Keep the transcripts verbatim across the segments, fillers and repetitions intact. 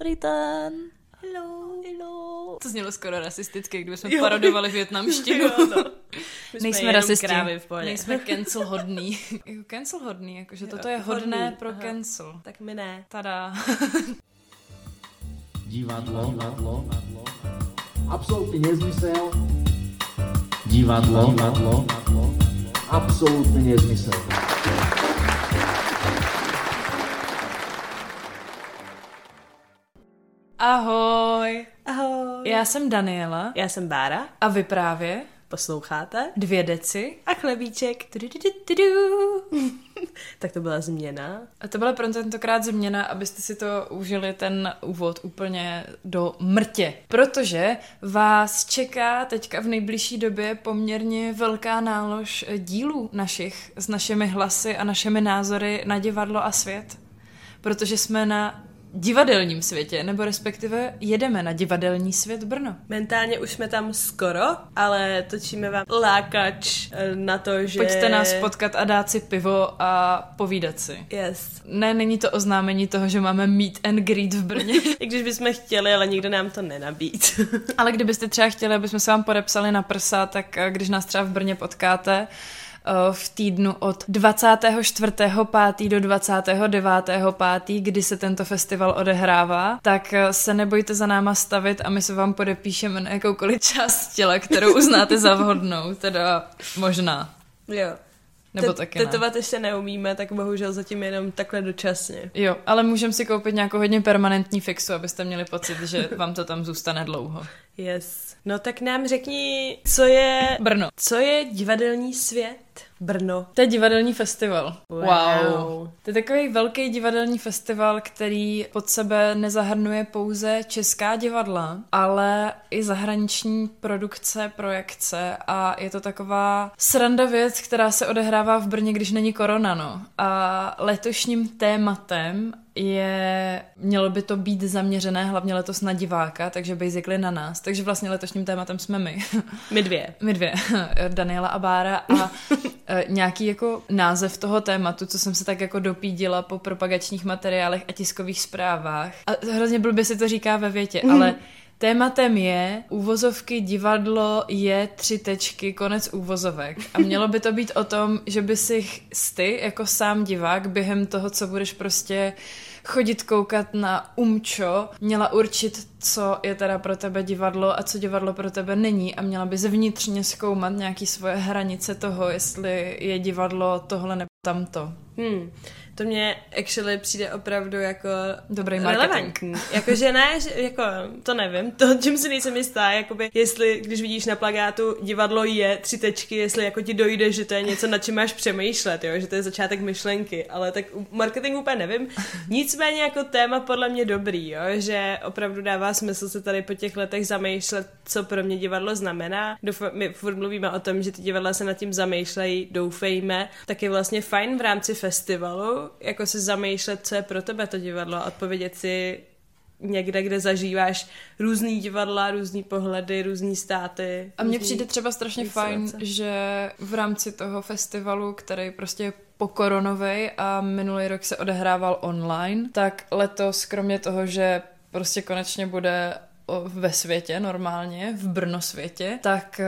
Dobrý den. Hello, hello. To znělo skoro rasisticky, kdyby jsme jo. parodovali vietnamštinu. Jo, no. My nejsme rasisti. Nejsme cancel hodný. Jako cancel hodný, jakože jo, toto je hodné hodný. pro Aha. cancel. Tak my ne. Tada. Divadlo. Divadlo. Absolutní nezmysel. Divadlo. Divadlo. Absolutní nezmysel. Ahoj. Ahoj. Já jsem Daniela. Já jsem Bára. A vy právě posloucháte Dvě deci a chlebíček. Tak to byla změna. A to byla pro tentokrát změna, abyste si to užili ten úvod úplně do mrtě. Protože vás čeká teďka v nejbližší době poměrně velká nálož dílů našich s našimi hlasy a našimi názory na divadlo a svět. Protože jsme na divadelním světě, nebo respektive jedeme na divadelní svět Brno. Mentálně už jsme tam skoro, ale točíme vám lákač na to, že... Pojďte nás potkat a dát si pivo a povídat si. Yes. Ne, není to oznámení toho, že máme meet and greet v Brně. I když bychom chtěli, ale nikdo nám to nenabít. Ale kdybyste třeba chtěli, abychom se vám podepsali na prsa, tak když nás třeba v Brně potkáte, v týdnu od dvacátého čtvrtého pátý do dvacátého devátého pátý, kdy se tento festival odehrává, tak se nebojte za náma stavit a my se vám podepíšeme na jakoukoliv část těla, kterou uznáte za vhodnou, teda možná. Jo. Nebo taky ne. Tetovat ještě neumíme, tak bohužel zatím jenom takhle dočasně. Jo, ale můžeme si koupit nějakou hodně permanentní fixu, abyste měli pocit, že vám to tam zůstane dlouho. Yes. No tak nám řekni, co je... Brno. Co je divadelní svět? Brno. To je divadelní festival. Wow. wow. To je takový velký divadelní festival, který pod sebe nezahrnuje pouze česká divadla, ale i zahraniční produkce, projekce a je to taková sranda věc, která se odehrává v Brně, když není korona, no. A letošním tématem je, mělo by to být zaměřené hlavně letos na diváka, takže basically na nás. Takže vlastně letošním tématem jsme my. My dvě. My dvě. Daniela a Bára a nějaký jako název toho tématu, co jsem se tak jako dopídila po propagačních materiálech a tiskových zprávách. A hrozně blbě se to říká ve větě, mm. ale tématem je úvozovky divadlo je tři tečky, konec úvozovek. A mělo by to být o tom, že by si ty jako sám divák během toho, co budeš prostě chodit koukat na umčo, měla určit, co je teda pro tebe divadlo a co divadlo pro tebe není a měla by zvnitřně zkoumat nějaký svoje hranice toho, jestli je divadlo tohle nebo tamto. Hmm. To mě actually přijde opravdu jako dobrý relevantní. Jakože ne, že, jako to nevím, to čím si nejsem jistá, jakoby jestli, když vidíš na plakátu divadlo je tři tečky, jestli jako ti dojde, že to je něco, nad čím máš přemýšlet, jo, že to je začátek myšlenky, ale tak marketing úplně nevím. Nicméně jako téma podle mě dobrý, jo, že opravdu dává smysl se tady po těch letech zamýšlet, co pro mě divadlo znamená. Doufám, my furt mluvíme o tom, že ty divadla se nad tím zamýšlejí, doufejme, tak je vlastně fajn v rámci festivalu jako si zamýšlet, co je pro tebe to divadlo a odpovědět si někde, kde zažíváš různý divadla, různý pohledy, různý státy. A mně přijde třeba strašně fajn, že v rámci toho festivalu, který prostě je pokoronovej a minulý rok se odehrával online, tak letos kromě toho, že prostě konečně bude ve světě normálně, v Brno světě, tak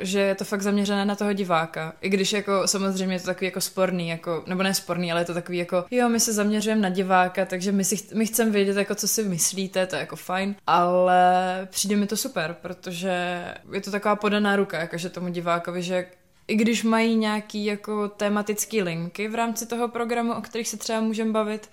že je to fakt zaměřené na toho diváka. I když jako samozřejmě je to takový jako sporný, jako, nebo ne sporný, ale je to takový jako jo, my se zaměřujeme na diváka, takže my, si, my chceme vědět, jako, co si myslíte, to je jako fajn, ale přijde mi to super, protože je to taková podaná ruka, jakože tomu divákovi, že i když mají nějaký jako tematický linky v rámci toho programu, o kterých se třeba můžeme bavit,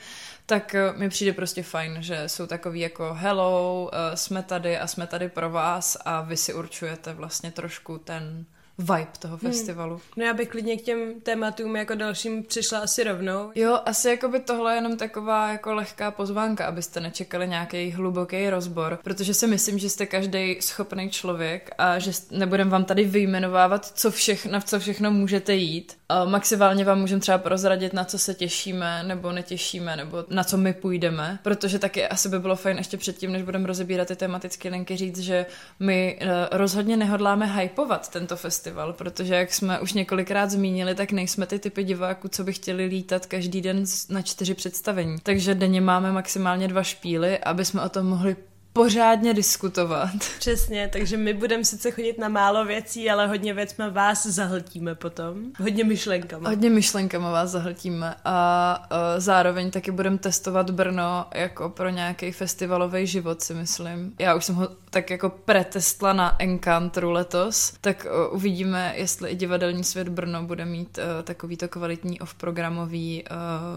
tak mi přijde prostě fajn, že jsou takový jako hello, jsme tady a jsme tady pro vás a vy si určujete vlastně trošku ten vibe toho festivalu. Hmm. No já bych klidně k těm tématům jako dalším přišla asi rovnou. Jo, asi jako by tohle je jenom taková jako lehká pozvánka, abyste nečekali nějaký hluboký rozbor, protože si myslím, že jste každý schopný člověk a že nebudem vám tady vyjmenovávat, co všechno, na co všechno můžete jít. A maximálně vám můžeme třeba prozradit, na co se těšíme nebo netěšíme, nebo na co my půjdeme, protože taky asi by bylo fajn ještě předtím, než budeme rozebírat ty tematické linky, říct, že my rozhodně nehodláme hypovat tento festival. festival, protože jak jsme už několikrát zmínili, tak nejsme ty typy diváků, co by chtěli lítat každý den na čtyři představení. Takže denně máme maximálně dva špíly, aby jsme o tom mohli pořádně diskutovat. Přesně, takže my budeme sice chodit na málo věcí, ale hodně věcma vás zahltíme potom. Hodně myšlenkama. Hodně myšlenkama vás zahltíme a uh, zároveň taky budeme testovat Brno jako pro nějaký festivalový život, si myslím. Já už jsem ho tak jako pretestla na Encantru letos, tak uh, uvidíme, jestli i divadelní svět Brno bude mít uh, takovýto kvalitní off-programový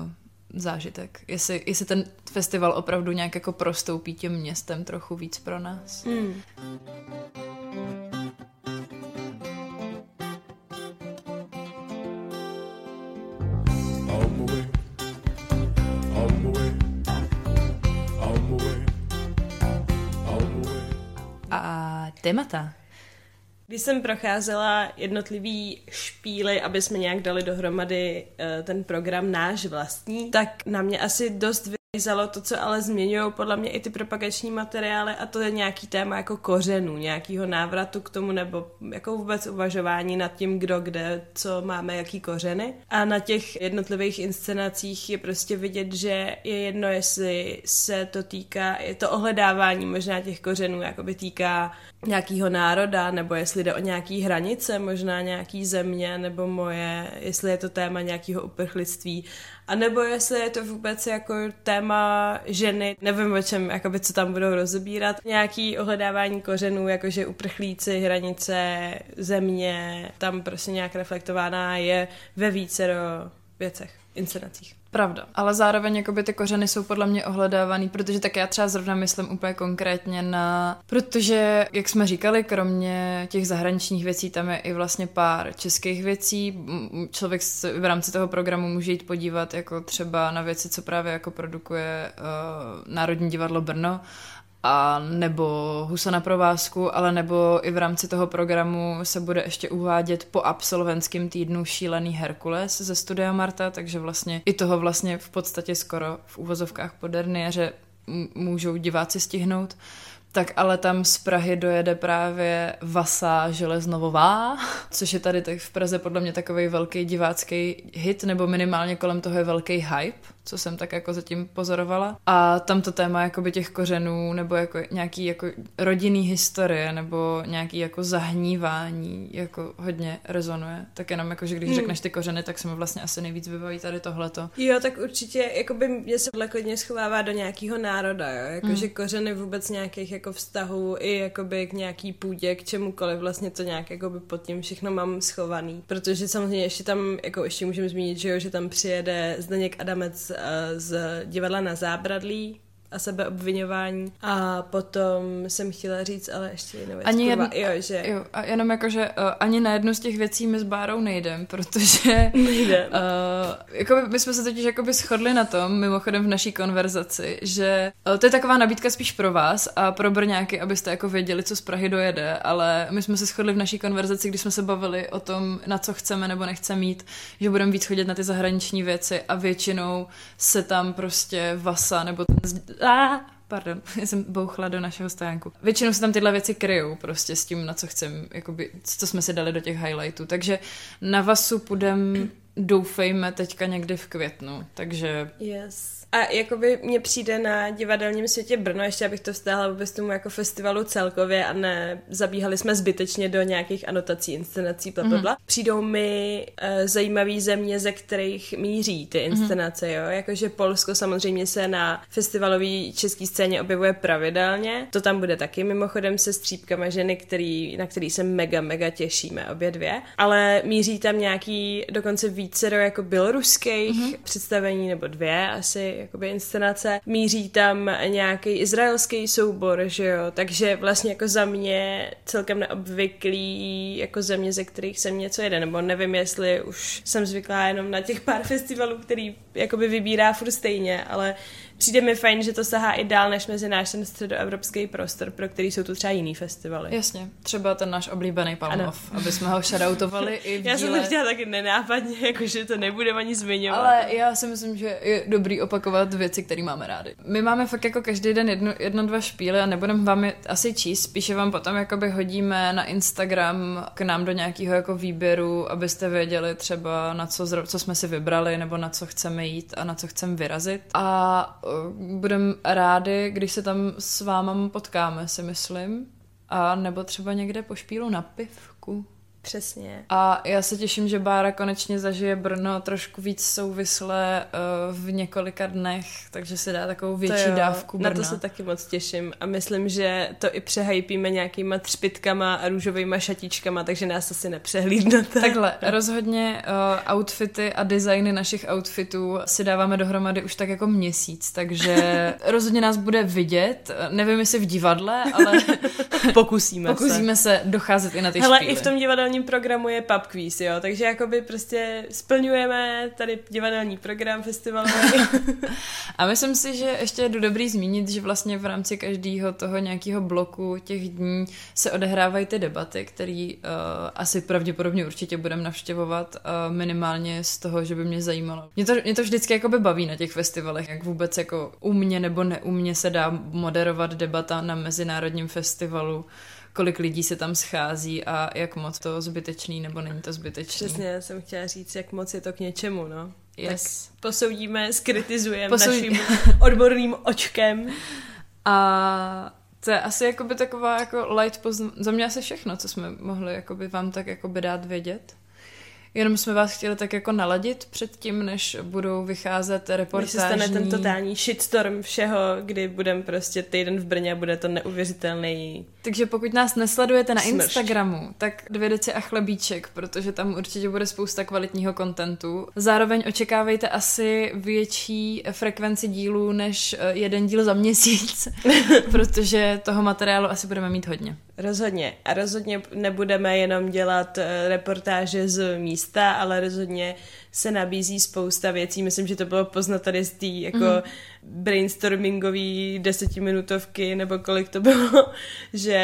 uh, zážitek. Jestli, jestli ten festival opravdu nějak jako prostoupí tím městem trochu víc pro nás. Mm. A témata. Když jsem procházela jednotlivý špíly, aby jsme nějak dali dohromady ten program náš vlastní, tak na mě asi dost vyzalo to, co ale změňují podle mě i ty propagační materiály, a to je nějaký téma jako kořenů, nějakého návratu k tomu, nebo jako vůbec uvažování nad tím, kdo, kde, co máme, jaký kořeny. A na těch jednotlivých inscenacích je prostě vidět, že je jedno, jestli se to týká, je to ohledávání možná těch kořenů, jakoby týká nějakýho národa, nebo jestli jde o nějaký hranice, možná nějaký země, nebo moje, jestli je to téma nějakého uprchlictví, a nebo jestli je to vůbec jako téma ženy, nevím o čem, jakoby co tam budou rozebírat, nějaký ohledávání kořenů, jakože uprchlíci, hranice, země, tam prostě nějak reflektována je ve vícero věcech, inscenacích. Pravda, ale zároveň jakoby ty kořeny jsou podle mě ohledávaný, protože tak já třeba zrovna myslím úplně konkrétně na... Protože, jak jsme říkali, kromě těch zahraničních věcí, tam je i vlastně pár českých věcí. Člověk v rámci toho programu může jít podívat jako třeba na věci, co právě jako produkuje uh, Národní divadlo Brno, a nebo Husa na provázku, ale nebo i v rámci toho programu se bude ještě uvádět po absolventském týdnu šílený Herkules ze studia Marta, takže vlastně i toho vlastně v podstatě skoro v uvozovkách po derniéře můžou diváci stihnout. Tak ale tam z Prahy dojede právě Vasa Železnovová, což je tady tak v Praze podle mě takovej velký divácký hit, nebo minimálně kolem toho je velký hype, co jsem tak jako zatím pozorovala. A tam to téma jakoby těch kořenů, nebo jako nějaký jako rodinný historie, nebo nějaký jako zahnívání, jako hodně rezonuje. Tak jenom jako, že když hmm. řekneš ty kořeny, tak se mi vlastně asi nejvíc vybaví tady tohleto. Jo, tak určitě, jakoby mě se hodně schovává do nějakého národa, jo, jakože hmm. kořeny vůbec nějakých jako vztahu i jakoby k nějaký půdě, k čemukoliv, vlastně to nějak jakoby pod tím všechno mám schovaný. Protože samozřejmě ještě tam, jako ještě můžeme zmínit, že jo, že tam přijede Zdeněk Adamec z divadla na Zábradlí a sebeobviňování. A potom jsem chtěla říct, ale ještě jinou věc, kurva, jedn... jo, že... Jo, a jenom jakože uh, ani na jednu z těch věcí my s Bárou nejdem, protože... Nejdem. Uh, jakoby, my jsme se totiž jakoby shodli na tom, mimochodem v naší konverzaci, že uh, to je taková nabídka spíš pro vás a pro Brňáky, abyste jako věděli, co z Prahy dojede, ale my jsme se shodli v naší konverzaci, když jsme se bavili o tom, na co chceme nebo nechceme mít, že budeme víc chodit na ty zahraniční věci a většinou se tam prostě Vasa nebo ten... Ah, pardon, já jsem bouchla do našeho stojánku. Většinou se tam tyhle věci kryjou prostě s tím, na co chcem, jakoby, co jsme si dali do těch highlightů. Takže na Vasu půjdem, doufejme, teďka někdy v květnu, takže... Yes. A jakoby mně přijde na divadelním světě Brno, ještě abych to vztáhla vůbec tomu jako festivalu celkově a ne zabíhali jsme zbytečně do nějakých anotací, inscenací, blablabla. Mm-hmm. Přijdou mi e, zajímavý země, ze kterých míří ty inscenace, mm-hmm. jo? Jakože Polsko samozřejmě se na festivalový český scéně objevuje pravidelně, to tam bude taky mimochodem se střípkama ženy, který, na který se mega, mega těšíme, obě dvě, ale míří tam nějaký dokonce vícero jako běloruských mm-hmm. představení nebo dvě asi, jakoby inscenace, míří tam nějaký izraelský soubor, že jo, takže vlastně jako za mě celkem neobvyklý jako země, ze kterých jsem něco jede, nebo nevím, jestli už jsem zvyklá jenom na těch pár festivalů, který jakoby vybírá furt stejně, ale přijde mi fajn, že to sahá i dál než mezi náš ten středoevropský prostor, pro který jsou tu třeba jiný festivaly. Jasně, třeba ten náš oblíbený Palmov, aby jsme ho shoutoutovali i v díle. Já jsem to chtěla taky nenápadně, jakože to nebudeme ani zmiňovat. Ale já si myslím, že je dobrý opakovat věci, které máme rádi. My máme fakt jako každý den jedno, jedno dva špíly a nebudeme vám je asi číst, spíše vám potom jakoby hodíme na Instagram k nám do nějakého jako výběru, abyste věděli třeba na co, zro- co jsme si vybrali nebo na co chceme jít a na co chceme vyrazit. A budeme rádi, když se tam s váma potkáme, si myslím. A nebo třeba někde po špílu na pivku. Přesně. A já se těším, že Bára konečně zažije Brno trošku víc souvisle v několika dnech, takže se dá takovou větší dávku Brna. Na to se taky moc těším a myslím, že to i přehypíme nějakýma třpitkama a růžovýma šatičkama, takže nás asi nepřehlídnete. Takhle, rozhodně uh, outfity a designy našich outfitů si dáváme dohromady už tak jako měsíc, takže rozhodně nás bude vidět, nevím jestli v divadle, ale pokusíme, pokusíme se. se docházet i na ty špíly. Hele, i v tom divadelní programu je pub quiz, jo, takže jakoby prostě splňujeme tady divadelní program festivalu. A myslím si, že ještě je dobrý zmínit, že vlastně v rámci každého toho nějakého bloku těch dní se odehrávají ty debaty, které uh, asi pravděpodobně určitě budeme navštěvovat uh, minimálně z toho, že by mě zajímalo. Mě to, mě to vždycky jakoby baví na těch festivalech, jak vůbec jako u mě nebo neumně mě se dá moderovat debata na mezinárodním festivalu, kolik lidí se tam schází a jak moc to zbytečný, nebo není to zbytečný. Přesně, jsem chtěla říct, jak moc je to k něčemu, no. Yes. Tak posoudíme, skritizujeme Posoudí... naším odborným očkem. A to je asi jakoby taková jako light pozn... Za mě asi všechno, co jsme mohli jakoby vám tak jakoby dát vědět. Jenom jsme vás chtěli tak jako naladit před tím, než budou vycházet reportážní... Když se stane ten totální shitstorm všeho, kdy budeme prostě týden v Brně, bude to neuvěřitelný... Takže pokud nás nesledujete na smršť. Instagramu, tak dvě deci a chlebíček, protože tam určitě bude spousta kvalitního kontentu. Zároveň očekávejte asi větší frekvenci dílů než jeden díl za měsíc, protože toho materiálu asi budeme mít hodně. Rozhodně. A rozhodně nebudeme jenom dělat reportáže z místa, ale rozhodně se nabízí spousta věcí. Myslím, že to bylo poznat tady z té jako mm-hmm. brainstormingové desetiminutovky, nebo kolik to bylo, že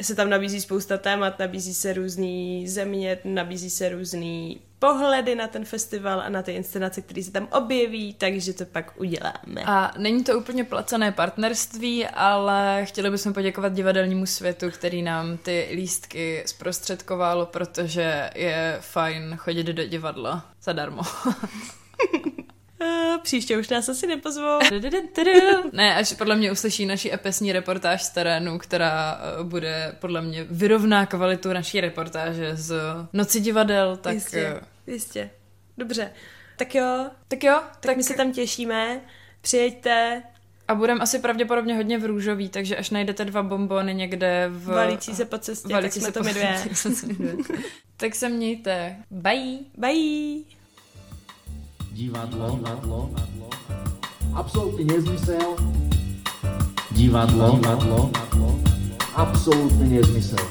se tam nabízí spousta témat, nabízí se různý země, nabízí se různý pohledy na ten festival a na ty inscenace, které se tam objeví, takže to pak uděláme. A není to úplně placené partnerství, ale chtěli bychom poděkovat divadelnímu světu, který nám ty lístky zprostředkoval, protože je fajn chodit do divadla zadarmo. Příště už nás asi nepozvou. Ne, až podle mě uslyší naši epesní reportáž z terénu, která bude podle mě vyrovná kvalitu naší reportáže z Noci divadel, tak... Jistě, jistě. Dobře. Tak jo. Tak jo. Tak, tak my se tam těšíme. Přijeďte. A budeme asi pravděpodobně hodně v růžový, takže až najdete dva bonbony někde v... Valící se po cestě, Valící tak jsme to my dvě. dvě. Tak se mějte. Bye. Bye. Divadlo, divadlo, absolutní nezmysel. Divadlo, divadlo, absolutní nezmysel.